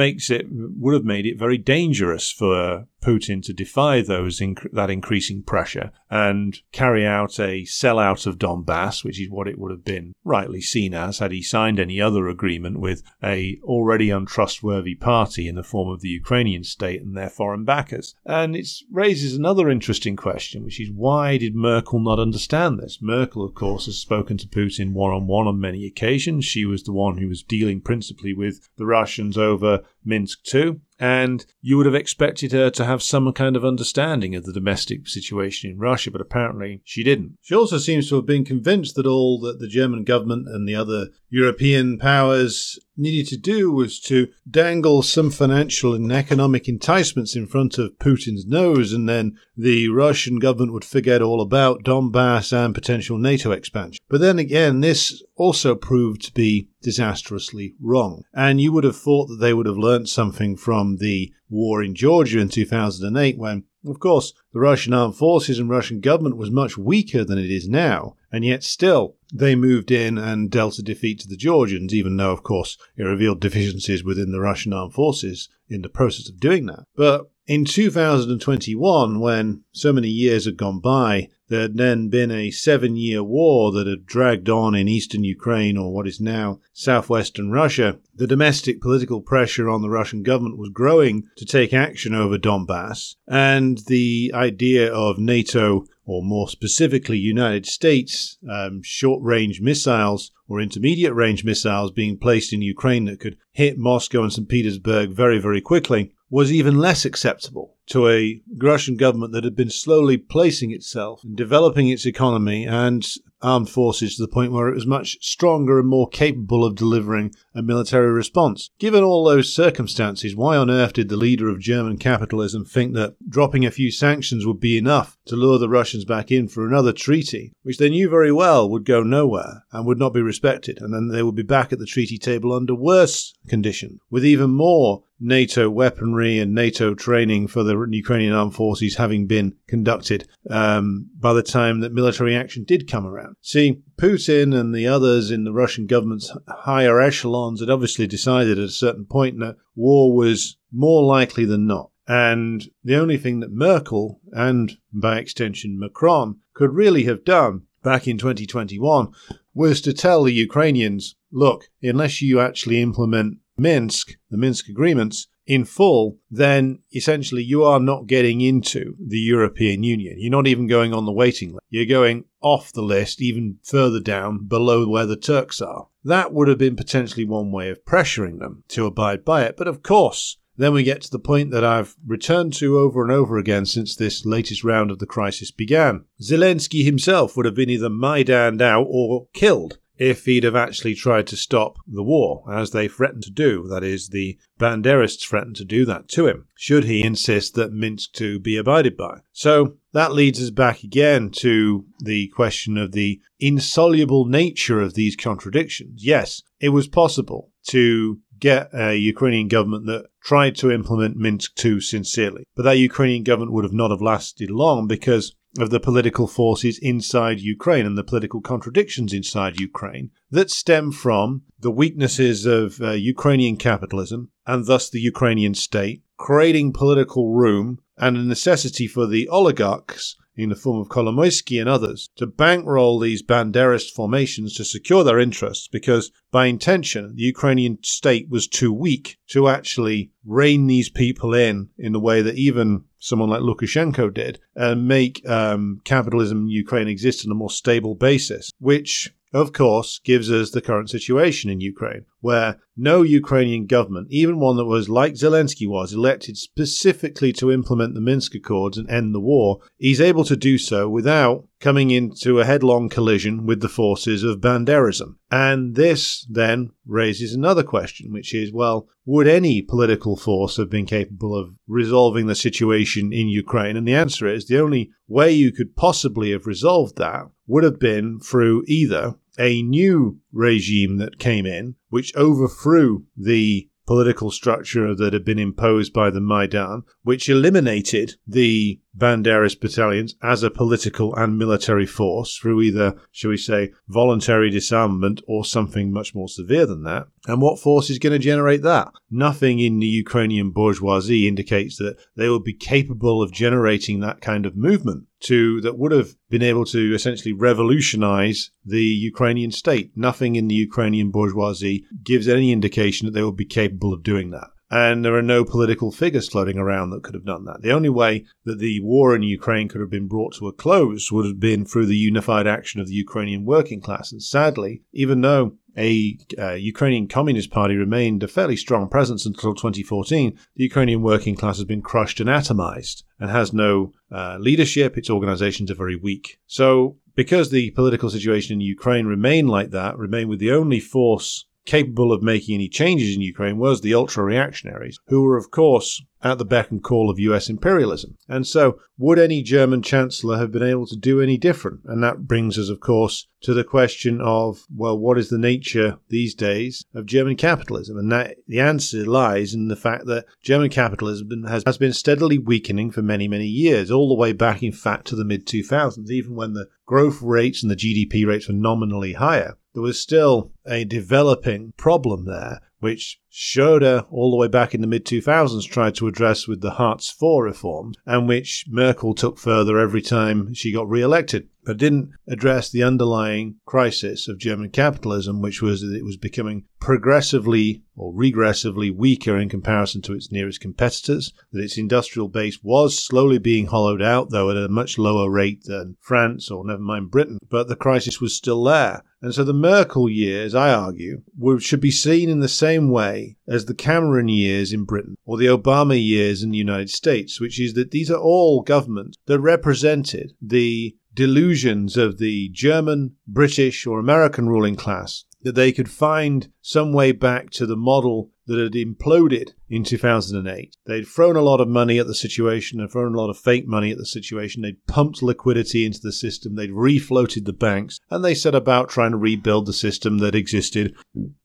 would have made it very dangerous for Putin to defy that increasing pressure and carry out a sellout of Donbass, which is what it would have been rightly seen as had he signed any other agreement with a already untrustworthy party in the form of the Ukrainian state and their foreign backers. And it raises another interesting question, which is, why did Merkel not understand this? Merkel, of course, has spoken to Putin one-on-one on many occasions. She was the one who was dealing principally with the Russians over Minsk II. And you would have expected her to have some kind of understanding of the domestic situation in Russia, but apparently she didn't. She also seems to have been convinced that all that the German government and the other European powers needed to do was to dangle some financial and economic enticements in front of Putin's nose, and then the Russian government would forget all about Donbass and potential NATO expansion. But then again, this also proved to be disastrously wrong. And you would have thought that they would have learned something from the war in Georgia in 2008 when, of course, the Russian armed forces and Russian government was much weaker than it is now, and yet still they moved in and dealt a defeat to the Georgians, even though, of course, it revealed deficiencies within the Russian armed forces in the process of doing that. But in 2021, when so many years had gone by, there had then been a 7-year war that had dragged on in eastern Ukraine, or what is now southwestern Russia. The domestic political pressure on the Russian government was growing to take action over Donbass, and the idea of NATO, or more specifically United States, short-range missiles or intermediate-range missiles being placed in Ukraine that could hit Moscow and St. Petersburg very, very quickly, was even less acceptable to a Russian government that had been slowly placing itself and developing its economy and armed forces to the point where it was much stronger and more capable of delivering a military response. Given all those circumstances, why on earth did the leader of German capitalism think that dropping a few sanctions would be enough to lure the Russians back in for another treaty, which they knew very well would go nowhere and would not be respected, and then they would be back at the treaty table under worse conditions, with even more NATO weaponry and NATO training for the Ukrainian armed forces having been conducted by the time that military action did come around. See, Putin and the others in the Russian government's higher echelons had obviously decided at a certain point that war was more likely than not. And the only thing that Merkel, and by extension Macron, could really have done back in 2021 was to tell the Ukrainians, look, unless you actually implement Minsk, the Minsk agreements, in full, then essentially you are not getting into the European Union. You're not even going on the waiting list. You're going off the list, even further down below where the Turks are. That would have been potentially one way of pressuring them to abide by it. But of course, then we get to the point that I've returned to over and over again since this latest round of the crisis began. Zelensky himself would have been either Maidaned out or killed if he'd have actually tried to stop the war, as they threatened to do. That is, the Banderists threatened to do that to him, should he insist that Minsk II be abided by. So that leads us back again to the question of the insoluble nature of these contradictions. Yes, it was possible to get a Ukrainian government that tried to implement Minsk II sincerely. But that Ukrainian government would have not have lasted long because of the political forces inside Ukraine and the political contradictions inside Ukraine that stem from the weaknesses of Ukrainian capitalism and thus the Ukrainian state, creating political room and a necessity for the oligarchs in the form of Kolomoisky and others to bankroll these Banderist formations to secure their interests because by intention the Ukrainian state was too weak to actually rein these people in the way that even someone like Lukashenko did and make capitalism in Ukraine exist on a more stable basis, which of course gives us the current situation in Ukraine where no Ukrainian government, even one that was like Zelensky was, elected specifically to implement the Minsk Accords and end the war, is able to do so without coming into a headlong collision with the forces of Banderism. And this then raises another question, which is, well, would any political force have been capable of resolving the situation in Ukraine? And the answer is the only way you could possibly have resolved that would have been through either a new regime that came in, which overthrew the political structure that had been imposed by the Maidan, which eliminated the Banderist battalions as a political and military force through either, shall we say, voluntary disarmament or something much more severe than that. And what force is going to generate that? Nothing in the Ukrainian bourgeoisie indicates that they would be capable of generating that kind of movement that would have been able to essentially revolutionize the Ukrainian state. Nothing in the Ukrainian bourgeoisie gives any indication that they would be capable of doing that. And there are no political figures floating around that could have done that. The only way that the war in Ukraine could have been brought to a close would have been through the unified action of the Ukrainian working class. And sadly, even though a Ukrainian Communist Party remained a fairly strong presence until 2014, the Ukrainian working class has been crushed and atomized and has no leadership. Its organizations are very weak. So because the political situation in Ukraine remained like that, remained with the only force capable of making any changes in Ukraine was the ultra-reactionaries, who were, of course, at the beck and call of US imperialism. And so, would any German chancellor have been able to do any different? And that brings us, of course, to the question of, well, what is the nature these days of German capitalism? And that the answer lies in the fact that German capitalism has been steadily weakening for many, many years, all the way back, in fact, to the mid-2000s, even when the growth rates and the GDP rates were nominally higher. There was still a developing problem there, which Schroeder, all the way back in the mid-2000s, tried to address with the Hartz IV reform, and which Merkel took further every time she got re-elected, but didn't address the underlying crisis of German capitalism, which was that it was becoming progressively or regressively weaker in comparison to its nearest competitors, that its industrial base was slowly being hollowed out, though at a much lower rate than France or never mind Britain, but the crisis was still there. And so the Merkel years, I argue, should be seen in the same way as the Cameron years in Britain or the Obama years in the United States, which is that these are all governments that represented the delusions of the German, British, or American ruling class that they could find some way back to the model that had imploded in 2008. They'd thrown a lot of money at the situation, they'd thrown a lot of fake money at the situation, they'd pumped liquidity into the system, they'd refloated the banks, and they set about trying to rebuild the system that existed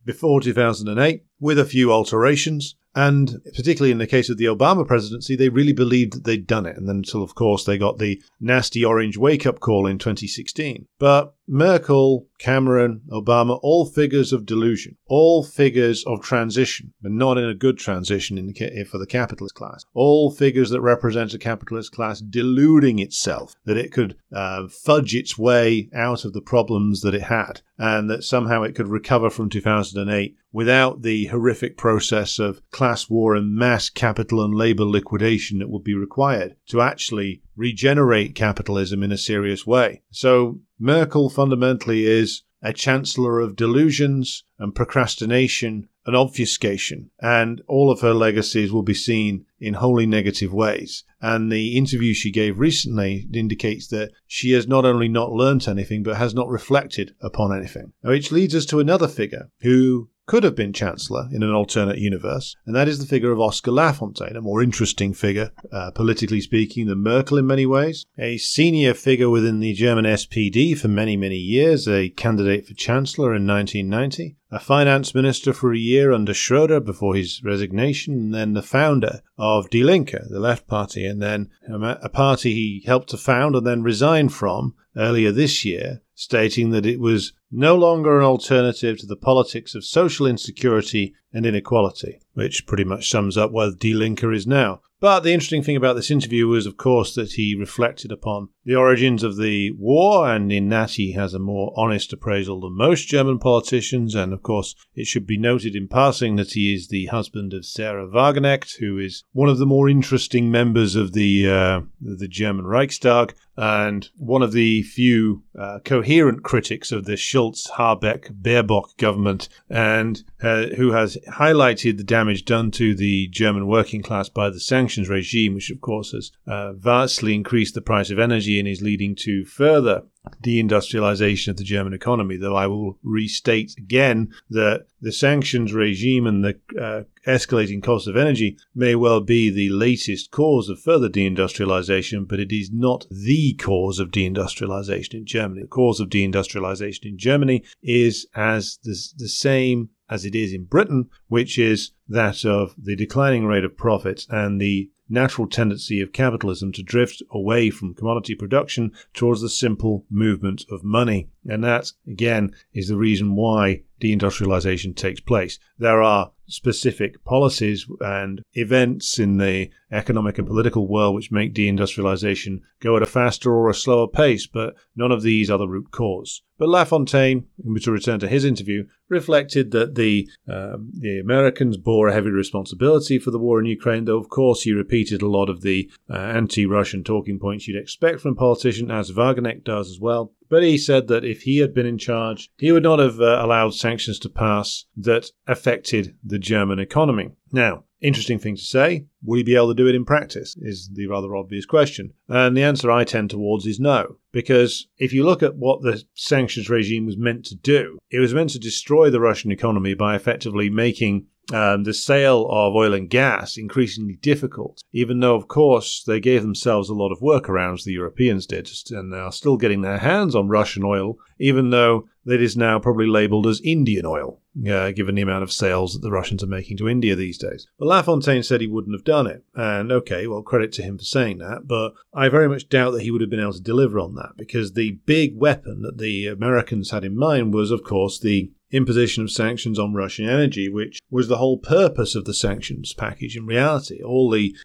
before 2008 with a few alterations. And particularly in the case of the Obama presidency, they really believed that they'd done it. And then until, of course, they got the nasty orange wake-up call in 2016. But Merkel, Cameron, Obama, all figures of delusion, all figures of transition, but not in a good transition for the capitalist class. All figures that represent a capitalist class deluding itself, that it could fudge its way out of the problems that it had, and that somehow it could recover from 2008 without the horrific process of class war and mass capital and labor liquidation that would be required to actually regenerate capitalism in a serious way. So Merkel fundamentally is a chancellor of delusions and procrastination and obfuscation, and all of her legacies will be seen in wholly negative ways. And the interview she gave recently indicates that she has not only not learnt anything, but has not reflected upon anything. Which leads us to another figure who could have been chancellor in an alternate universe, and that is the figure of Oscar Lafontaine, a more interesting figure, politically speaking, than Merkel in many ways. A senior figure within the German SPD for many, many years, a candidate for chancellor in 1990, a finance minister for a year under Schroeder before his resignation, and then the founder of Die Linke, the Left Party, and then a party he helped to found and then resigned from earlier this year, stating that it was no longer an alternative to the politics of social insecurity and inequality, which pretty much sums up where Die Linke is now. But the interesting thing about this interview was, of course, that he reflected upon the origins of the war, and in that he has a more honest appraisal than most German politicians. And, of course, it should be noted in passing that he is the husband of Sarah Wagenknecht, who is one of the more interesting members of the German Reichstag, and one of the few coherent critics of the Scholz, Habeck, Baerbock government, and who has highlighted the damage done to the German working class by the sanctions regime, which of course has vastly increased the price of energy and is leading to further deindustrialization of the German economy, though I will restate again that the sanctions regime and the escalating cost of energy may well be the latest cause of further deindustrialization, but it is not the cause of deindustrialization in Germany. The cause of deindustrialization in Germany is as the same as it is in Britain, which is that of the declining rate of profits and the natural tendency of capitalism to drift away from commodity production towards the simple movement of money. And that, again, is the reason why deindustrialization takes place. There are specific policies and events in the economic and political world which make deindustrialization go at a faster or a slower pace, but none of these are the root cause. But Lafontaine, to return to his interview, reflected that the Americans bore a heavy responsibility for the war in Ukraine, though of course he repeated a lot of the anti-Russian talking points you'd expect from a politician, as Wagenknecht does as well. But he said that if he had been in charge, he would not have allowed sanctions to pass that affected the German economy. Now, interesting thing to say, would he be able to do it in practice is the rather obvious question. And the answer I tend towards is no, because if you look at what the sanctions regime was meant to do, it was meant to destroy the Russian economy by effectively making the sale of oil and gas increasingly difficult, even though, of course, they gave themselves a lot of workarounds, the Europeans did, and they are still getting their hands on Russian oil, even though that is now probably labelled as Indian oil, given the amount of sales that the Russians are making to India these days. But Lafontaine said he wouldn't have done it, and okay, well, credit to him for saying that, but I very much doubt that he would have been able to deliver on that, because the big weapon that the Americans had in mind was, of course, the imposition of sanctions on Russian energy, which was the whole purpose of the sanctions package in reality. All the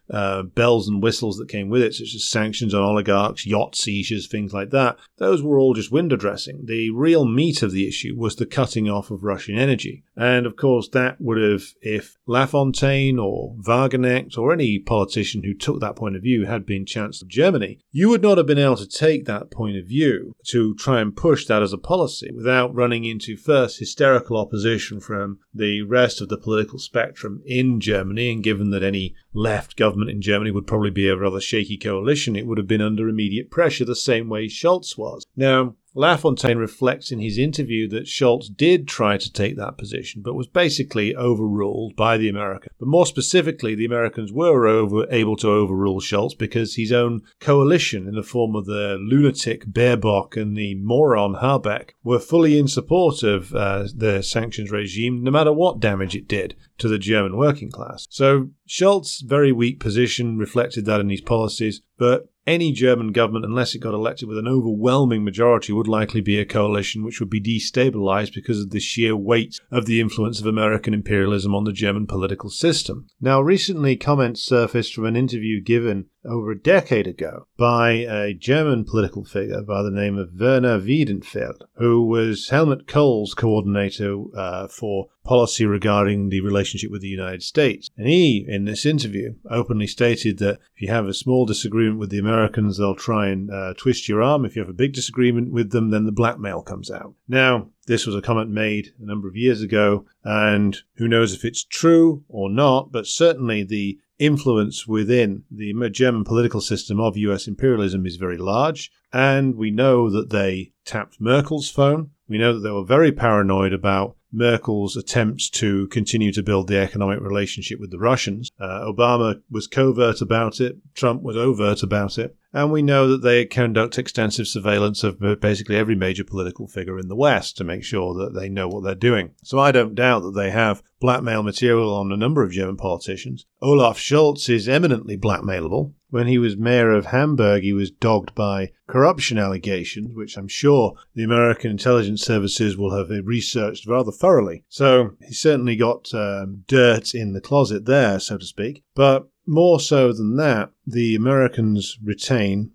bells and whistles that came with it, such as sanctions on oligarchs, yacht seizures, things like that, those were all just window dressing. The real meat of the issue was the cutting off of Russian energy. And of course, that would have, if Lafontaine or Wagenknecht or any politician who took that point of view had been Chancellor of Germany, you would not have been able to take that point of view to try and push that as a policy without running into first hysterical opposition from the rest of the political spectrum in Germany, and given that any left government in Germany would probably be a rather shaky coalition, it would have been under immediate pressure the same way Scholz was. Now, Lafontaine reflects in his interview that Scholz did try to take that position, but was basically overruled by the Americans. But more specifically, the Americans were able to overrule Scholz because his own coalition, in the form of the lunatic Baerbock and the moron Habeck, were fully in support of the sanctions regime, no matter what damage it did to the German working class. So Scholz's very weak position reflected that in his policies, but any German government, unless it got elected with an overwhelming majority, would likely be a coalition which would be destabilized because of the sheer weight of the influence of American imperialism on the German political system. Now, recently comments surfaced from an interview given over a decade ago by a German political figure by the name of Werner Wiedenfeld, who was Helmut Kohl's coordinator for policy regarding the relationship with the United States. And he, in this interview, openly stated that if you have a small disagreement with the Americans, they'll try and twist your arm. If you have a big disagreement with them, then the blackmail comes out. Now, this was a comment made a number of years ago, and who knows if it's true or not, but certainly the influence within the German political system of US imperialism is very large, and we know that they tapped Merkel's phone. We know that they were very paranoid about Merkel's attempts to continue to build the economic relationship with the Russians. Obama was covert about it. Trump was overt about it. And we know that they conduct extensive surveillance of basically every major political figure in the West to make sure that they know what they're doing. So I don't doubt that they have blackmail material on a number of German politicians. Olaf Scholz is eminently blackmailable. When he was mayor of Hamburg, he was dogged by corruption allegations, which I'm sure the American intelligence services will have researched rather thoroughly. So he certainly got dirt in the closet there, so to speak. But more so than that, the Americans retain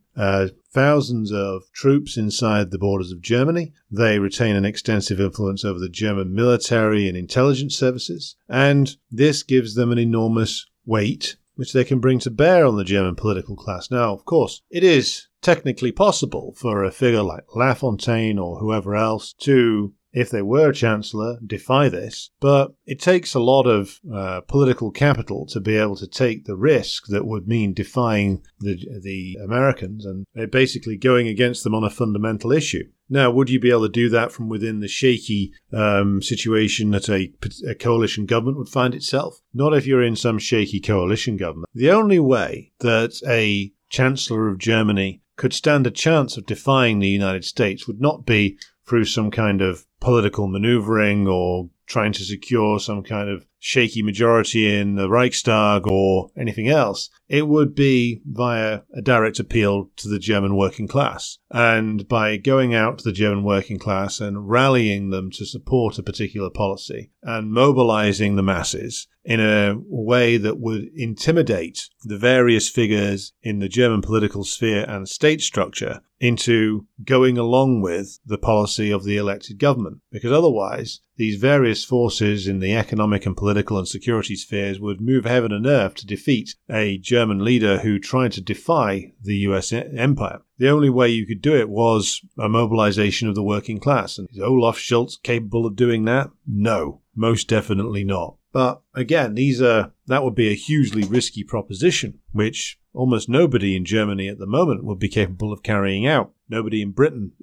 thousands of troops inside the borders of Germany. They retain an extensive influence over the German military and intelligence services. And this gives them an enormous weight which they can bring to bear on the German political class. Now, of course, it is technically possible for a figure like Lafontaine or whoever else to, if they were chancellor, defy this, but it takes a lot of political capital to be able to take the risk that would mean defying the Americans, and they're basically going against them on a fundamental issue. Now, would you be able to do that from within the shaky situation that a coalition government would find itself? Not if you're in some shaky coalition government. The only way that a chancellor of Germany could stand a chance of defying the United States would not be through some kind of political maneuvering or trying to secure some kind of shaky majority in the Reichstag or anything else. It would be via a direct appeal to the German working class. And by going out to the German working class and rallying them to support a particular policy and mobilizing the masses in a way that would intimidate the various figures in the German political sphere and state structure into going along with the policy of the elected government. Because otherwise, these various forces in the economic and political and security spheres would move heaven and earth to defeat a German leader who tried to defy the US empire. The only way you could do it was a mobilization of the working class. And is Olaf Scholz capable of doing that? No, most definitely not. But again, that would be a hugely risky proposition, which almost nobody in Germany at the moment would be capable of carrying out. Nobody in Britain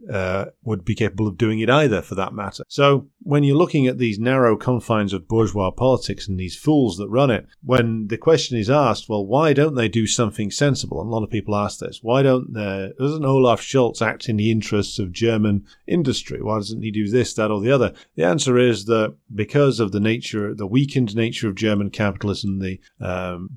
would be capable of doing it either, for that matter. So when you're looking at these narrow confines of bourgeois politics and these fools that run it, when the question is asked, well, why don't they do something sensible? And a lot of people ask this. Doesn't Olaf Scholz act in the interests of German industry? Why doesn't he do this, that, or the other? The answer is that because of the weakened nature of German capitalism, the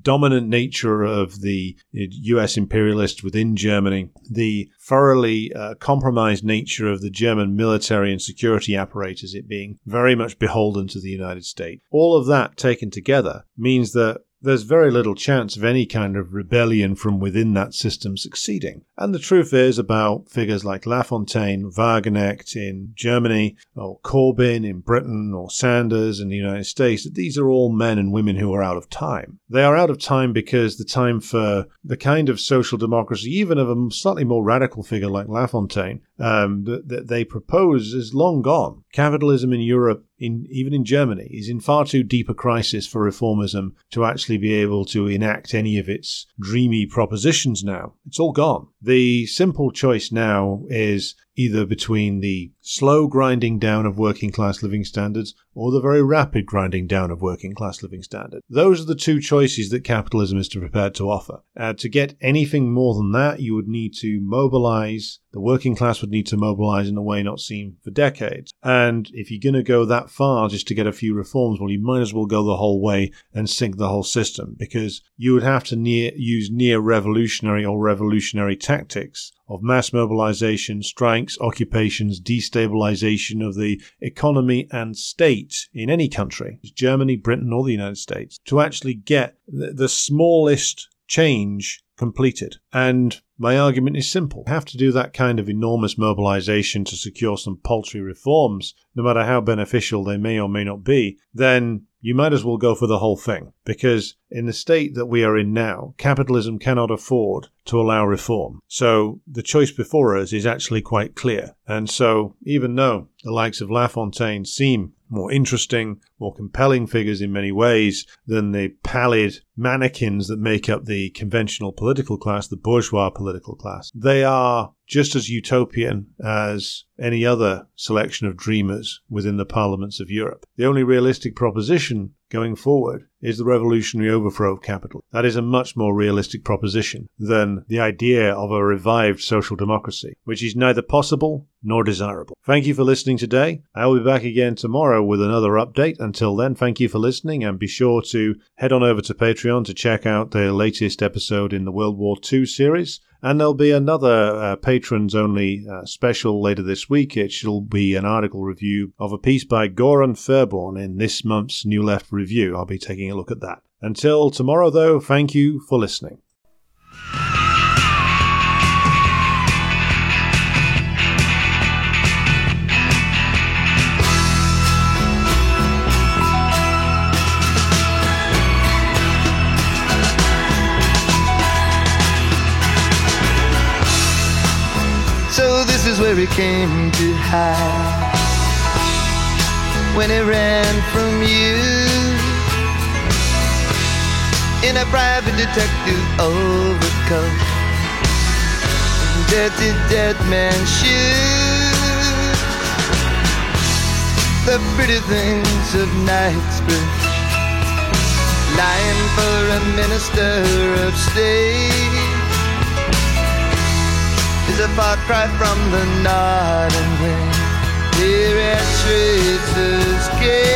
dominant nature of the US imperialists within Germany, the thoroughly compromised nature of the German military and security apparatus, it being very much beholden to the United States. All of that taken together means that there's very little chance of any kind of rebellion from within that system succeeding. And the truth is about figures like Lafontaine, Wagenknecht in Germany, or Corbyn in Britain, or Sanders in the United States, that these are all men and women who are out of time. They are out of time because the time for the kind of social democracy, even of a slightly more radical figure like Lafontaine, that they propose is long gone. Capitalism in Europe, even in Germany, is in far too deep a crisis for reformism to actually be able to enact any of its dreamy propositions now. It's all gone. The simple choice now is either between the slow grinding down of working class living standards or the very rapid grinding down of working class living standards. Those are the two choices that capitalism is prepared to offer. To get anything more than that, you would need to mobilize. The working class would need to mobilize in a way not seen for decades. And if you're going to go that far just to get a few reforms, well, you might as well go the whole way and sink the whole system, because you would have to use near-revolutionary or revolutionary tactics of mass mobilization, strikes, occupations, destabilization of the economy and state in any country, Germany, Britain, or the United States, to actually get the smallest change completed. And my argument is simple. You have to do that kind of enormous mobilization to secure some paltry reforms, no matter how beneficial they may or may not be, then you might as well go for the whole thing. Because in the state that we are in now, capitalism cannot afford to allow reform. So the choice before us is actually quite clear. And so even though the likes of Lafontaine seem more interesting, more compelling figures in many ways than the pallid mannequins that make up the conventional political class, the bourgeois political class, they are just as utopian as any other selection of dreamers within the parliaments of Europe. The only realistic proposition going forward is the revolutionary overthrow of capital. That is a much more realistic proposition than the idea of a revived social democracy, which is neither possible nor desirable. Thank you for listening today. I will be back again tomorrow with another update. Until then, thank you for listening, and be sure to head on over to Patreon to check out the latest episode in the World War II series. And there'll be another patrons-only special later this week. It shall be an article review of a piece by Goran Fairbairn in this month's New Left Review. I'll be taking a look at that. Until tomorrow, though, thank you for listening. Where he came to hide when he ran from you in a private detective overcoat and dirty dead man's shoes. The pretty things of Knightsbridge, lying for a minister of state, is a far cry from the nodding wind here at Schweizer's Gate.